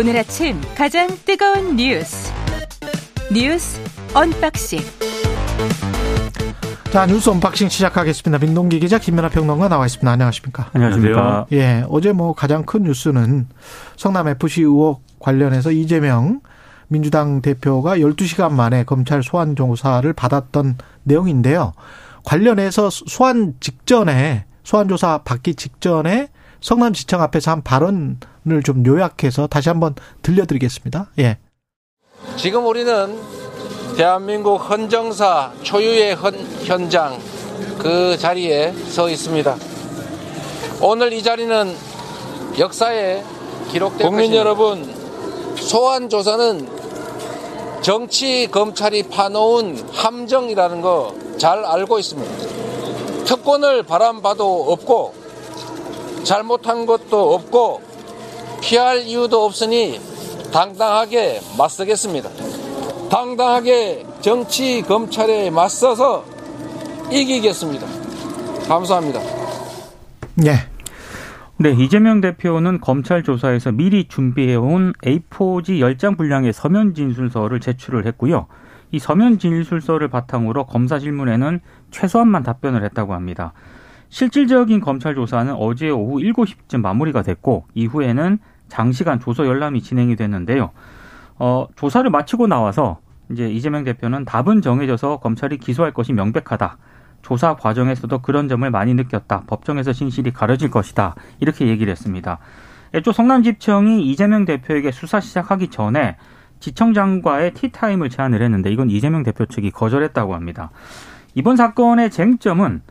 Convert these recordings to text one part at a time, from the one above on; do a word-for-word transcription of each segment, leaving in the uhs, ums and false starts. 오늘 아침 가장 뜨거운 뉴스 뉴스 언박싱. 자, 뉴스 언박싱 시작하겠습니다. 민동기 기자, 김연아 평론가 나와 있습니다. 안녕하십니까? 안녕하십니까? 예, 어제 뭐 가장 큰 뉴스는 성남 에프씨 의혹 관련해서 이재명 민주당 대표가 열두 시간 만에 검찰 소환 조사를 받았던 내용인데요. 관련해서 소환 직전에 소환 조사 받기 직전에 성남지청 앞에서 한 발언을 좀 요약해서 다시 한번 들려드리겠습니다. 예. 지금 우리는 대한민국 헌정사 초유의 헌, 현장 그 자리에 서 있습니다. 오늘 이 자리는 역사에 기록될 것입니다. 국민 여러분, 소환 조사는 정치 검찰이 파놓은 함정이라는 거 잘 알고 있습니다. 특권을 바람봐도 없고 잘못한 것도 없고 피할 이유도 없으니 당당하게 맞서겠습니다. 당당하게 정치 검찰에 맞서서 이기겠습니다. 감사합니다. 네. 네, 이재명 대표는 검찰 조사에서 미리 준비해온 에이포지 열 장 분량의 서면 진술서를 제출을 했고요. 이 서면 진술서를 바탕으로 검사 질문에는 최소한만 답변을 했다고 합니다. 실질적인 검찰 조사는 어제 오후 일곱 시쯤 마무리가 됐고 이후에는 장시간 조서 열람이 진행이 됐는데요. 어, 조사를 마치고 나와서 이제 이재명 대표는 답은 정해져서 검찰이 기소할 것이 명백하다. 조사 과정에서도 그런 점을 많이 느꼈다. 법정에서 진실이 가려질 것이다. 이렇게 얘기를 했습니다. 애초 성남지청이 이재명 대표에게 수사 시작하기 전에 지청장과의 티타임을 제안을 했는데 이건 이재명 대표 측이 거절했다고 합니다. 이번 사건의 쟁점은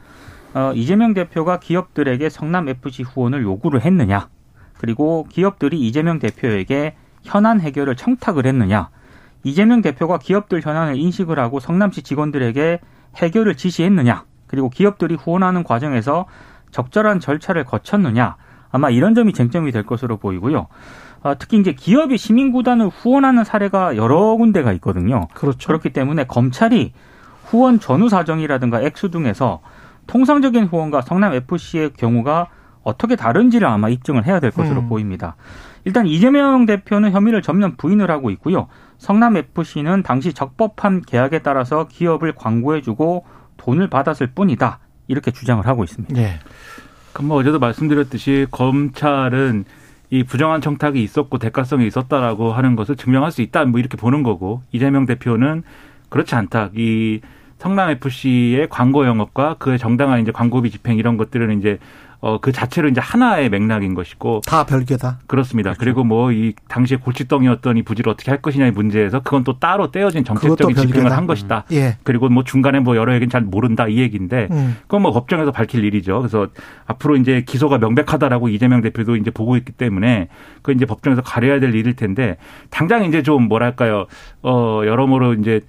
어, 이재명 대표가 기업들에게 성남에프씨 후원을 요구를 했느냐, 그리고 기업들이 이재명 대표에게 현안 해결을 청탁을 했느냐, 이재명 대표가 기업들 현안을 인식을 하고 성남시 직원들에게 해결을 지시했느냐, 그리고 기업들이 후원하는 과정에서 적절한 절차를 거쳤느냐, 아마 이런 점이 쟁점이 될 것으로 보이고요. 특히 이제 기업이 시민구단을 후원하는 사례가 여러 군데가 있거든요. 그렇죠. 그렇기 때문에 검찰이 후원 전후 사정이라든가 액수 등에서 통상적인 후원과 성남에프씨의 경우가 어떻게 다른지를 아마 입증을 해야 될 것으로 음. 보입니다. 일단 이재명 대표는 혐의를 전면 부인을 하고 있고요. 성남에프씨는 당시 적법한 계약에 따라서 기업을 광고해주고 돈을 받았을 뿐이다. 이렇게 주장을 하고 있습니다. 예. 그럼 뭐 어제도 말씀드렸듯이 검찰은 이 부정한 청탁이 있었고 대가성이 있었다라고 하는 것을 증명할 수 있다. 뭐 이렇게 보는 거고, 이재명 대표는 그렇지 않다. 이 성남에프씨의 광고 영업과 그의 정당한 이제 광고비 집행 이런 것들은 이제 어, 그 자체로 이제 하나의 맥락인 것이고. 다 별개다. 그렇습니다. 그렇죠. 그리고 뭐 이 당시에 골칫덩이였던 이 부지를 어떻게 할 것이냐의 문제에서 그건 또 따로 떼어진 정책적인 집행을 한 것이다. 음. 예. 그리고 뭐 중간에 뭐 여러 얘기는 잘 모른다 이 얘기인데 음. 그건 뭐 법정에서 밝힐 일이죠. 그래서 앞으로 이제 기소가 명백하다라고 이재명 대표도 이제 보고 있기 때문에 그 이제 법정에서 가려야 될 일일 텐데, 당장 이제 좀 뭐랄까요. 어, 여러모로 이제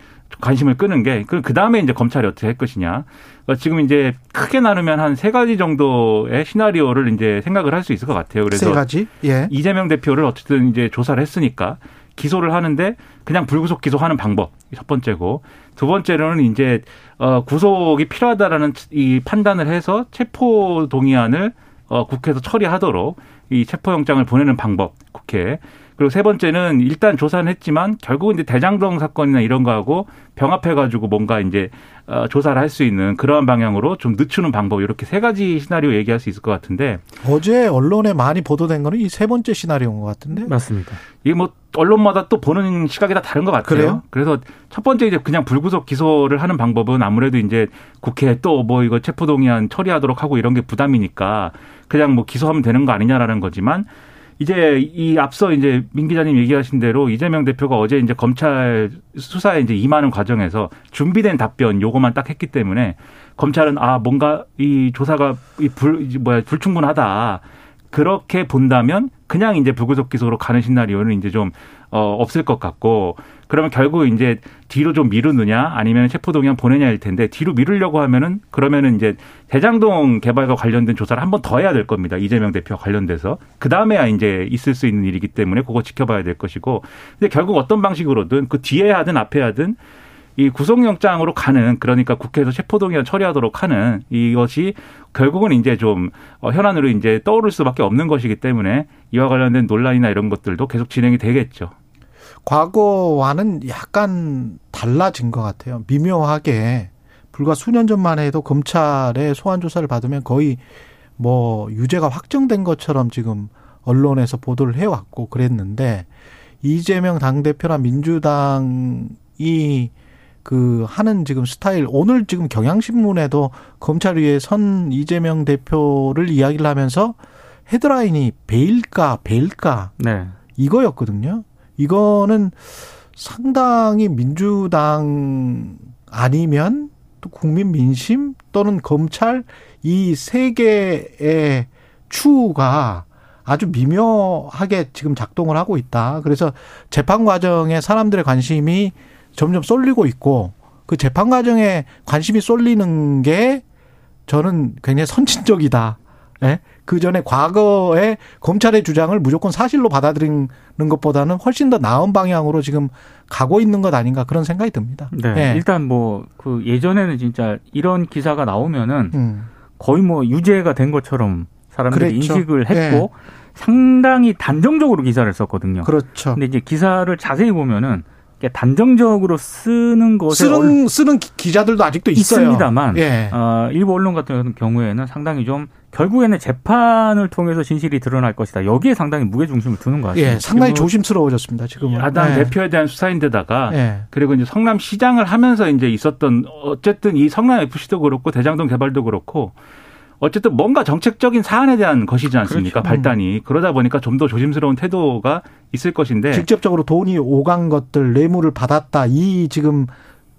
관심을 끄는 게, 그 다음에 이제 검찰이 어떻게 할 것이냐. 그러니까 지금 이제 크게 나누면 한 세 가지 정도의 시나리오를 이제 생각을 할 수 있을 것 같아요. 그래서 세 가지? 예. 이재명 대표를 어쨌든 이제 조사를 했으니까 기소를 하는데 그냥 불구속 기소하는 방법. 첫 번째고. 두 번째로는 이제, 어, 구속이 필요하다라는 이 판단을 해서 체포 동의안을 어, 국회에서 처리하도록 이 체포영장을 보내는 방법. 국회에. 그리고 세 번째는 일단 조사는 했지만 결국은 이제 대장동 사건이나 이런 거하고 병합해가지고 뭔가 이제 조사를 할 수 있는 그러한 방향으로 좀 늦추는 방법, 이렇게 세 가지 시나리오 얘기할 수 있을 것 같은데, 어제 언론에 많이 보도된 거는 이 세 번째 시나리오인 것 같은데. 맞습니다. 이게 뭐 언론마다 또 보는 시각이 다 다른 것 같아요. 그래요? 그래서 첫 번째 이제 그냥 불구속 기소를 하는 방법은 아무래도 이제 국회에 또 뭐 이거 체포동의안 처리하도록 하고 이런 게 부담이니까 그냥 뭐 기소하면 되는 거 아니냐라는 거지만, 이제 이 앞서 이제 민 기자님 얘기하신 대로 이재명 대표가 어제 이제 검찰 수사에 이제 임하는 과정에서 준비된 답변 요거만 딱 했기 때문에 검찰은 아 뭔가 이 조사가 이 불 뭐야 불충분하다 그렇게 본다면 그냥 이제 불구속 기소로 가는 시나리오는 이제 좀 어, 없을 것 같고, 그러면 결국 이제 뒤로 좀 미루느냐 아니면 체포동의안 보내냐일 텐데, 뒤로 미루려고 하면은 그러면은 이제 대장동 개발과 관련된 조사를 한 번 더 해야 될 겁니다. 이재명 대표와 관련돼서. 그 다음에야 이제 있을 수 있는 일이기 때문에 그거 지켜봐야 될 것이고, 근데 결국 어떤 방식으로든 그 뒤에 하든 앞에 하든 이 구속영장으로 가는, 그러니까 국회에서 체포동의안 처리하도록 하는 이것이 결국은 이제 좀 현안으로 이제 떠오를 수밖에 없는 것이기 때문에 이와 관련된 논란이나 이런 것들도 계속 진행이 되겠죠. 과거와는 약간 달라진 것 같아요. 미묘하게 불과 수년 전만 해도 검찰의 소환 조사를 받으면 거의 뭐 유죄가 확정된 것처럼 지금 언론에서 보도를 해왔고 그랬는데, 이재명 당대표나 민주당이 그 하는 지금 스타일, 오늘 지금 경향신문에도 검찰 위에 선 이재명 대표를 이야기를 하면서 헤드라인이 베일까 베일까 네. 이거였거든요. 이거는 상당히 민주당 아니면 또 국민 민심 또는 검찰 이 세 개의 추가 아주 미묘하게 지금 작동을 하고 있다. 그래서 재판 과정에 사람들의 관심이 점점 쏠리고 있고, 그 재판 과정에 관심이 쏠리는 게 저는 굉장히 선진적이다. 예? 그 전에 과거에 검찰의 주장을 무조건 사실로 받아들이는 것보다는 훨씬 더 나은 방향으로 지금 가고 있는 것 아닌가 그런 생각이 듭니다. 네. 예. 일단 뭐 그 예전에는 진짜 이런 기사가 나오면은 음. 거의 뭐 유죄가 된 것처럼 사람들이 그랬죠. 인식을 했고 예. 상당히 단정적으로 기사를 썼거든요. 그렇죠. 근데 이제 기사를 자세히 보면은 단정적으로 쓰는 것에 쓰는, 얼... 쓰는 기자들도 아직도 있어요. 있습니다만 예. 어, 일부 언론 같은 경우에는 상당히 좀 결국에는 재판을 통해서 진실이 드러날 것이다. 여기에 상당히 무게중심을 두는 것 같습니다. 예, 상당히 조심스러워졌습니다. 지금은. 야당 네. 대표에 대한 수사인데다가 예. 그리고 이제 성남시장을 하면서 이제 있었던, 어쨌든 이 성남에프씨도 그렇고 대장동 개발도 그렇고 어쨌든 뭔가 정책적인 사안에 대한 것이지 않습니까? 그렇죠. 발단이. 그러다 보니까 좀 더 조심스러운 태도가 있을 것인데. 직접적으로 돈이 오간 것들, 뇌물을 받았다. 이 지금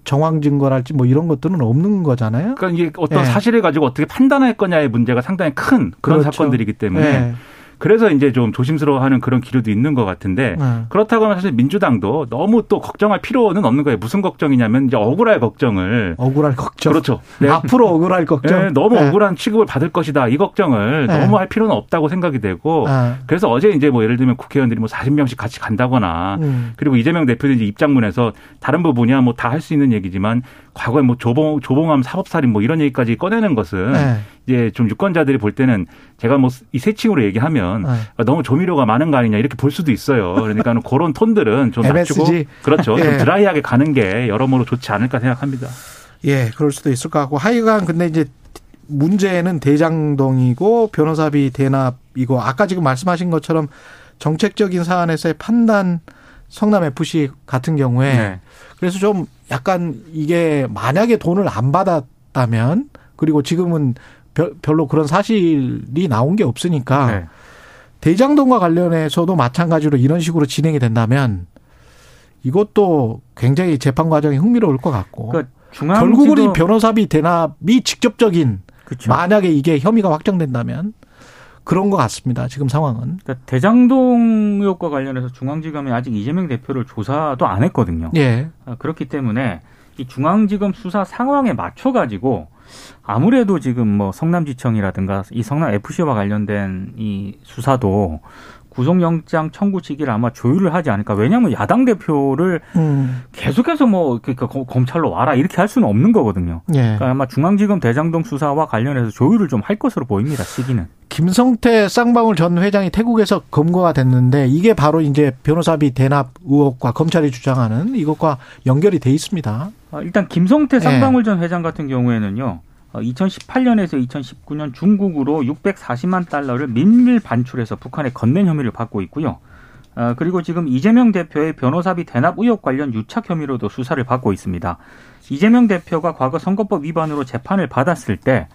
정황 증거랄지 뭐 이런 것들은 없는 거잖아요. 그러니까 이게 어떤 예. 사실을 가지고 어떻게 판단할 거냐의 문제가 상당히 큰 그런 그렇죠. 사건들이기 때문에. 예. 그래서 이제 좀 조심스러워하는 그런 기류도 있는 것 같은데 네. 그렇다고 하면 사실 민주당도 너무 또 걱정할 필요는 없는 거예요. 무슨 걱정이냐면 이제 억울할 걱정을. 억울할 걱정. 그렇죠. 네. 앞으로 억울할 걱정. 네. 너무 네. 억울한 취급을 받을 것이다. 이 걱정을 네. 너무 할 필요는 없다고 생각이 되고 네. 그래서 어제 이제 뭐 예를 들면 국회의원들이 뭐 사십 명씩 같이 간다거나 음. 그리고 이재명 대표도 이제 입장문에서 다른 부분이야 뭐 다 할 수 있는 얘기지만 과거에 뭐 조봉, 조봉암 사법살인 뭐 이런 얘기까지 꺼내는 것은 네. 이제 좀 유권자들이 볼 때는 제가 뭐 이 세칭으로 얘기하면 네. 너무 조미료가 많은 거 아니냐 이렇게 볼 수도 있어요. 그러니까 그런 톤들은 좀 낮추고 그렇죠. 예. 좀 드라이하게 가는 게 여러모로 좋지 않을까 생각합니다. 예, 그럴 수도 있을 것 같고 하여간 근데 이제 문제는 대장동이고 변호사비 대납이고 아까 지금 말씀하신 것처럼 정책적인 사안에서의 판단 성남에프씨 같은 경우에 네. 그래서 좀 약간 이게 만약에 돈을 안 받았다면 그리고 지금은 별로 그런 사실이 나온 게 없으니까 네. 대장동과 관련해서도 마찬가지로 이런 식으로 진행이 된다면 이것도 굉장히 재판 과정이 흥미로울 것 같고 그러니까 결국은 이 변호사비 대납이 직접적인 그렇죠. 만약에 이게 혐의가 확정된다면 그런 것 같습니다. 지금 상황은. 그러니까 대장동 의혹과 관련해서 중앙지검이 아직 이재명 대표를 조사도 안 했거든요. 예. 그렇기 때문에 이 중앙지검 수사 상황에 맞춰가지고 아무래도 지금 뭐 성남지청이라든가 이 성남에프씨와 관련된 이 수사도 구속영장 청구 시기를 아마 조율을 하지 않을까. 왜냐하면 야당 대표를 음. 계속해서 뭐 그러니까 검찰로 와라 이렇게 할 수는 없는 거거든요. 예. 그러니까 아마 중앙지검 대장동 수사와 관련해서 조율을 좀 할 것으로 보입니다. 시기는. 김성태 쌍방울 전 회장이 태국에서 검거가 됐는데 이게 바로 이제 변호사비 대납 의혹과 검찰이 주장하는 이것과 연결이 돼 있습니다. 일단 김성태 쌍방울 예. 전 회장 같은 경우에는요. 이천십팔 년에서 이천십구 년 중국으로 육백사십만 달러를 밀밀 반출해서 북한에 건넨 혐의를 받고 있고요. 그리고 지금 이재명 대표의 변호사비 대납 의혹 관련 유착 혐의로도 수사를 받고 있습니다. 이재명 대표가 과거 선거법 위반으로 재판을 받았을 때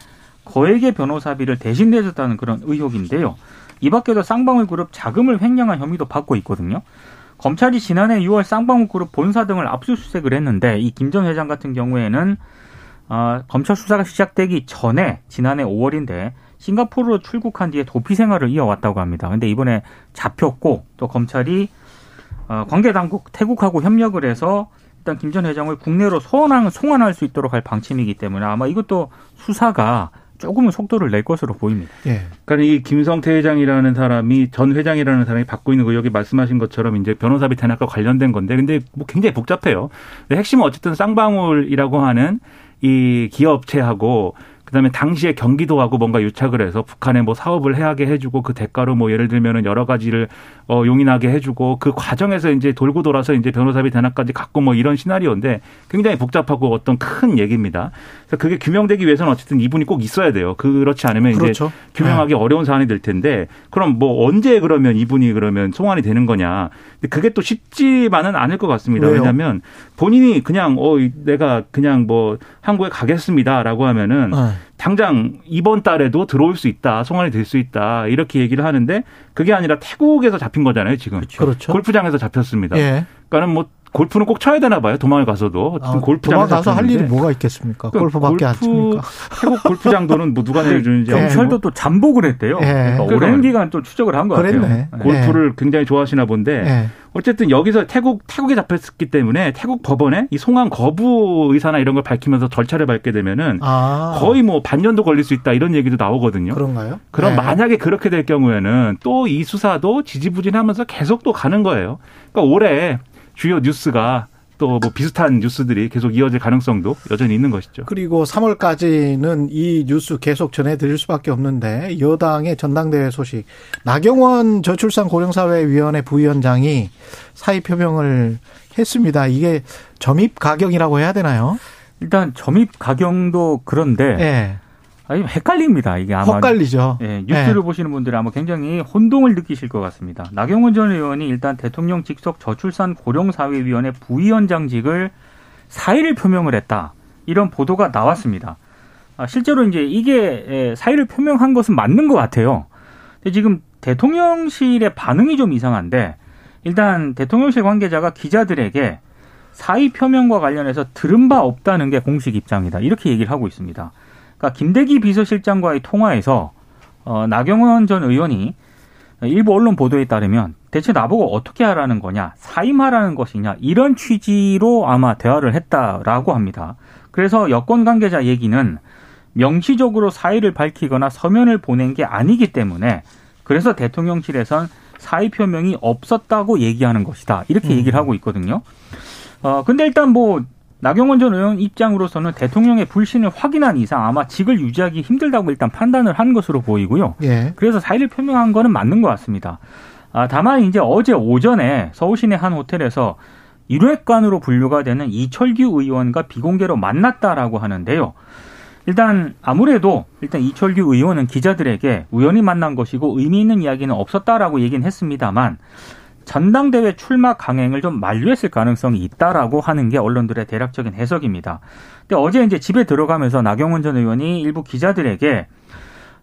거액의 변호사비를 대신 내줬다는 그런 의혹인데요. 이 밖에도 쌍방울 그룹 자금을 횡령한 혐의도 받고 있거든요. 검찰이 지난해 유월 쌍방울 그룹 본사 등을 압수수색을 했는데 이 김 전 회장 같은 경우에는 어, 검찰 수사가 시작되기 전에 지난해 오월인데 싱가포르로 출국한 뒤에 도피 생활을 이어왔다고 합니다. 그런데 이번에 잡혔고 또 검찰이 어, 관계당국 태국하고 협력을 해서 일단 김 전 회장을 국내로 소환, 송환할 수 있도록 할 방침이기 때문에 아마 이것도 수사가 조금은 속도를 낼 것으로 보입니다. 예. 그러니까 이 김성태 회장이라는 사람이 전 회장이라는 사람이 받고 있는 거 여기 말씀하신 것처럼 이제 변호사비 대납과 관련된 건데, 근데 뭐 굉장히 복잡해요. 근데 핵심은 어쨌든 쌍방울이라고 하는 이 기업체하고 그다음에 당시에 경기도하고 뭔가 유착을 해서 북한에 뭐 사업을 해하게 해주고 그 대가로 뭐 예를 들면은 여러 가지를 어 용인하게 해주고 그 과정에서 이제 돌고 돌아서 이제 변호사비 대납까지 갖고 뭐 이런 시나리오인데 굉장히 복잡하고 어떤 큰 얘기입니다. 그래서 그게 규명되기 위해서는 어쨌든 이분이 꼭 있어야 돼요. 그렇지 않으면 그렇죠. 이제 규명하기 네. 어려운 사안이 될 텐데 그럼 뭐 언제 그러면 이분이 그러면 송환이 되는 거냐? 근데 그게 또 쉽지만은 않을 것 같습니다. 왜요? 왜냐하면 본인이 그냥 어 내가 그냥 뭐 한국에 가겠습니다라고 하면은. 네. 당장 이번 달에도 들어올 수 있다. 송환이 될 수 있다. 이렇게 얘기를 하는데 그게 아니라 태국에서 잡힌 거잖아요. 지금. 그렇죠. 골프장에서 잡혔습니다. 예. 그러니까는 뭐 골프는 꼭 쳐야 되나 봐요. 도망을 가서도. 아, 골프장에서 도망 가서 할 일이 뭐가 있겠습니까? 그러니까 골프밖에 골프, 안 칩니까? 태국 골프장도는 뭐 누가 내려주는지. 경찰도 예. 또 잠복을 했대요. 예. 그러니까 그러니까 오랜 기간 또 추적을 한 것 같아요. 골프를 예. 굉장히 좋아하시나 본데. 예. 어쨌든 여기서 태국, 태국에 잡혔기 때문에 태국 법원에 이 송환 거부 의사나 이런 걸 밝히면서 절차를 밟게 되면은 아. 거의 뭐 반년도 걸릴 수 있다 이런 얘기도 나오거든요. 그런가요? 그럼 네. 만약에 그렇게 될 경우에는 또 이 수사도 지지부진하면서 계속 또 가는 거예요. 그러니까 올해 주요 뉴스가 또 뭐 비슷한 뉴스들이 계속 이어질 가능성도 여전히 있는 것이죠. 그리고 삼월까지는 이 뉴스 계속 전해드릴 수밖에 없는데 여당의 전당대회 소식. 나경원 저출산 고령사회위원회 부위원장이 사의 표명을 했습니다. 이게 점입 가경이라고 해야 되나요? 일단 점입 가경도 그런데 네. 아니, 헷갈립니다. 이게 아마 헛갈리죠. 예, 뉴스를 네. 보시는 분들은 아마 굉장히 혼동을 느끼실 것 같습니다. 나경원 전 의원이 일단 대통령 직속 저출산 고령사회위원회 부위원장직을 사의를 표명을 했다. 이런 보도가 나왔습니다. 실제로 이제 이게 사의를 표명한 것은 맞는 것 같아요. 근데 지금 대통령실의 반응이 좀 이상한데 일단 대통령실 관계자가 기자들에게 사의 표명과 관련해서 들은 바 없다는 게 공식 입장이다. 이렇게 얘기를 하고 있습니다. 그러니까 김대기 비서실장과의 통화에서 어, 나경원 전 의원이 일부 언론 보도에 따르면 대체 나보고 어떻게 하라는 거냐, 사임하라는 것이냐 이런 취지로 아마 대화를 했다라고 합니다. 그래서 여권 관계자 얘기는 명시적으로 사의를 밝히거나 서면을 보낸 게 아니기 때문에 그래서 대통령실에선 사의 표명이 없었다고 얘기하는 것이다. 이렇게 얘기를 하고 있거든요. 어, 근데 일단 뭐 나경원 전 의원 입장으로서는 대통령의 불신을 확인한 이상 아마 직을 유지하기 힘들다고 일단 판단을 한 것으로 보이고요. 예. 그래서 사의를 표명한 거는 맞는 것 같습니다. 아, 다만 이제 어제 오전에 서울시내 한 호텔에서 일회관으로 분류가 되는 이철규 의원과 비공개로 만났다라고 하는데요. 일단 아무래도 일단 이철규 의원은 기자들에게 우연히 만난 것이고 의미 있는 이야기는 없었다라고 얘기는 했습니다만 전당대회 출마 강행을 좀 만류했을 가능성이 있다라고 하는 게 언론들의 대략적인 해석입니다. 근데 어제 이제 집에 들어가면서 나경원 전 의원이 일부 기자들에게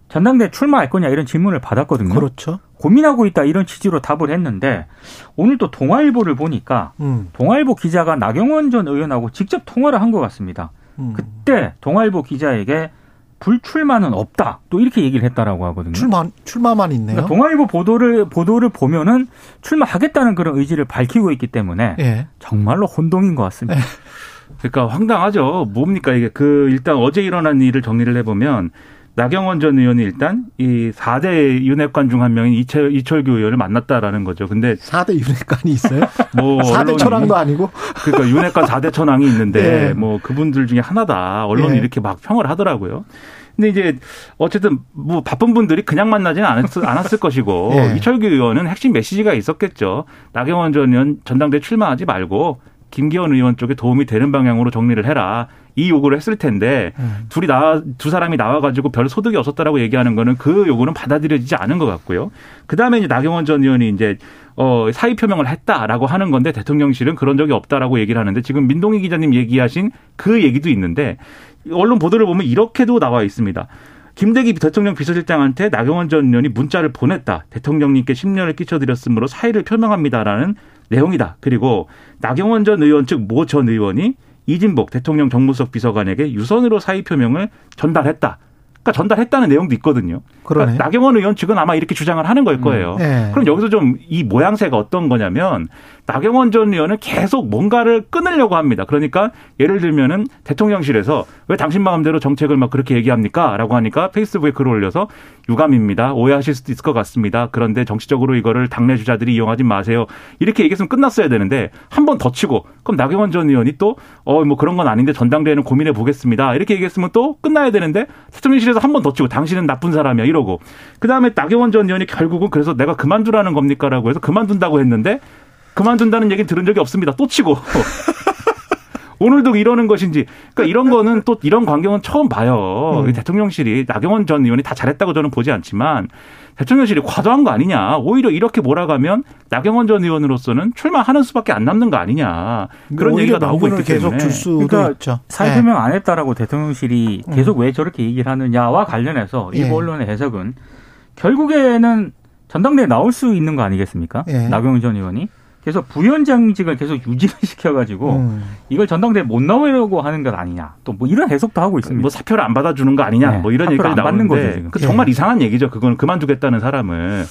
전당대회 출마할 거냐 이런 질문을 받았거든요. 그렇죠. 고민하고 있다 이런 취지로 답을 했는데 오늘 또 동아일보를 보니까 음. 동아일보 기자가 나경원 전 의원하고 직접 통화를 한 것 같습니다. 음. 그때 동아일보 기자에게 불출마는 없다. 또 이렇게 얘기를 했다라고 하거든요. 출마, 출마만 있네요. 그러니까 동아일보 보도를, 보도를 보면은 출마하겠다는 그런 의지를 밝히고 있기 때문에 예. 정말로 혼동인 것 같습니다. 예. 그러니까 황당하죠. 뭡니까 이게 그 일단 어제 일어난 일을 정리를 해보면 나경원 전 의원이 일단 이 사 대 윤핵관 중 한 명인 이철, 이철규 의원을 만났다라는 거죠. 근데 사 대 윤핵관이 있어요? 뭐 사 대 천왕도 아니고? 그러니까 윤핵관 사 대 천왕이 있는데 예. 뭐 그분들 중에 하나다. 언론이 예. 이렇게 막 평을 하더라고요. 근데 이제 어쨌든 뭐 바쁜 분들이 그냥 만나지는 않았을, 않았을 것이고 예. 이철규 의원은 핵심 메시지가 있었겠죠. 나경원 전 의원 전당대회 출마하지 말고 김기현 의원 쪽에 도움이 되는 방향으로 정리를 해라. 이 요구를 했을 텐데 음. 둘이 나, 두 사람이 나와가지고 별 소득이 없었다라고 얘기하는 거는 그 요구는 받아들여지지 않은 것 같고요. 그 다음에 이제 나경원 전 의원이 이제 어, 사의 표명을 했다라고 하는 건데 대통령실은 그런 적이 없다라고 얘기를 하는데 지금 민동희 기자님 얘기하신 그 얘기도 있는데 언론 보도를 보면 이렇게도 나와 있습니다. 김대기 대통령 비서실장한테 나경원 전 의원이 문자를 보냈다. 대통령님께 심려를 끼쳐드렸으므로 사의를 표명합니다라는 내용이다. 그리고 나경원 전 의원 측 모 전 의원이 이진복 대통령 정무수석 비서관에게 유선으로 사의 표명을 전달했다. 그러니까 전달했다는 내용도 있거든요. 그러니까 나경원 의원 측은 아마 이렇게 주장을 하는 걸 거예요. 음. 네. 그럼 여기서 좀 이 모양새가 어떤 거냐면 나경원 전 의원은 계속 뭔가를 끊으려고 합니다. 그러니까 예를 들면은 대통령실에서 왜 당신 마음대로 정책을 막 그렇게 얘기합니까? 라고 하니까 페이스북에 글을 올려서 유감입니다. 오해하실 수도 있을 것 같습니다. 그런데 정치적으로 이거를 당내 주자들이 이용하지 마세요. 이렇게 얘기했으면 끝났어야 되는데 한 번 더 치고 그럼 나경원 전 의원이 또 어 뭐 그런 건 아닌데 전당대회는 고민해 보겠습니다. 이렇게 얘기했으면 또 끝나야 되는데 대통령실에서 한 번 더 치고 당신은 나쁜 사람이야 이러고 그다음에 나경원 전 의원이 결국은 그래서 내가 그만두라는 겁니까? 라고 해서 그만둔다고 했는데 그만둔다는 얘기는 들은 적이 없습니다. 또 치고. 오늘도 이러는 것인지. 그러니까 이런 거는 또 이런 광경은 처음 봐요. 음. 대통령실이 나경원 전 의원이 다 잘했다고 저는 보지 않지만 대통령실이 과도한 거 아니냐. 오히려 이렇게 몰아가면 나경원 전 의원으로서는 출마하는 수밖에 안 남는 거 아니냐. 그런 얘기가 나오고 있기 때문에. 계속 줄 수도 그러니까 있죠. 사회표명 안 했다라고 대통령실이 계속 음. 왜 저렇게 얘기를 하느냐와 관련해서 일부 예. 언론의 해석은 결국에는 전당대회에 나올 수 있는 거 아니겠습니까? 예. 나경원 전 의원이. 그래서 부위원장직을 계속 유지를 시켜가지고 음. 이걸 전당대회 못 나오려고 하는 것 아니냐. 또 뭐 이런 해석도 하고 있습니다. 뭐 사표를 안 받아주는 거 아니냐. 네. 뭐 이런 얘기까지 나오는 거죠. 지금. 그 정말 네. 이상한 얘기죠. 그건 그만두겠다는 사람을.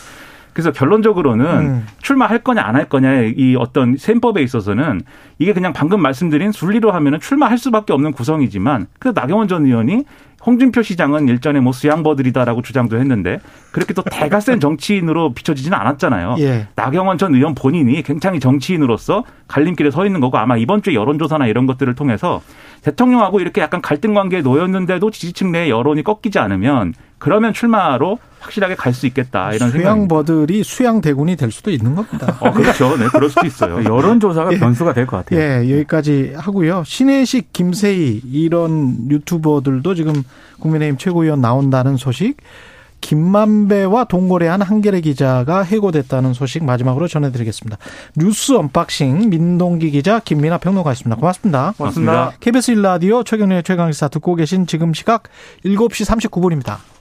그래서 결론적으로는 음. 출마할 거냐 안 할 거냐의 이 어떤 셈법에 있어서는 이게 그냥 방금 말씀드린 순리로 하면은 출마할 수밖에 없는 구성이지만 그 나경원 전 의원이 홍준표 시장은 일전에 뭐 수양버들이다라고 주장도 했는데 그렇게 또 대가 센 정치인으로 비춰지지는 않았잖아요. 예. 나경원 전 의원 본인이 굉장히 정치인으로서 갈림길에 서 있는 거고 아마 이번 주에 여론조사나 이런 것들을 통해서 대통령하고 이렇게 약간 갈등 관계에 놓였는데도 지지층 내 여론이 꺾이지 않으면 그러면 출마로 확실하게 갈 수 있겠다 이런 생각. 수양버들이 수양대군이 될 수도 있는 겁니다. 어, 그렇죠. 네, 그럴 수도 있어요. 여론조사가 예. 변수가 될 것 같아요. 예, 여기까지 하고요. 신혜식, 김세희 이런 유튜버들도 지금 국민의힘 최고위원 나온다는 소식, 김만배와 동거래한 한겨레 기자가 해고됐다는 소식 마지막으로 전해드리겠습니다. 뉴스 언박싱 민동기 기자, 김민하 평론가였습니다. 고맙습니다. 고맙습니다. 고맙습니다. 케이비에스 일 라디오 최경련의 최강시사 듣고 계신 지금 시각 일곱 시 삼십구 분입니다.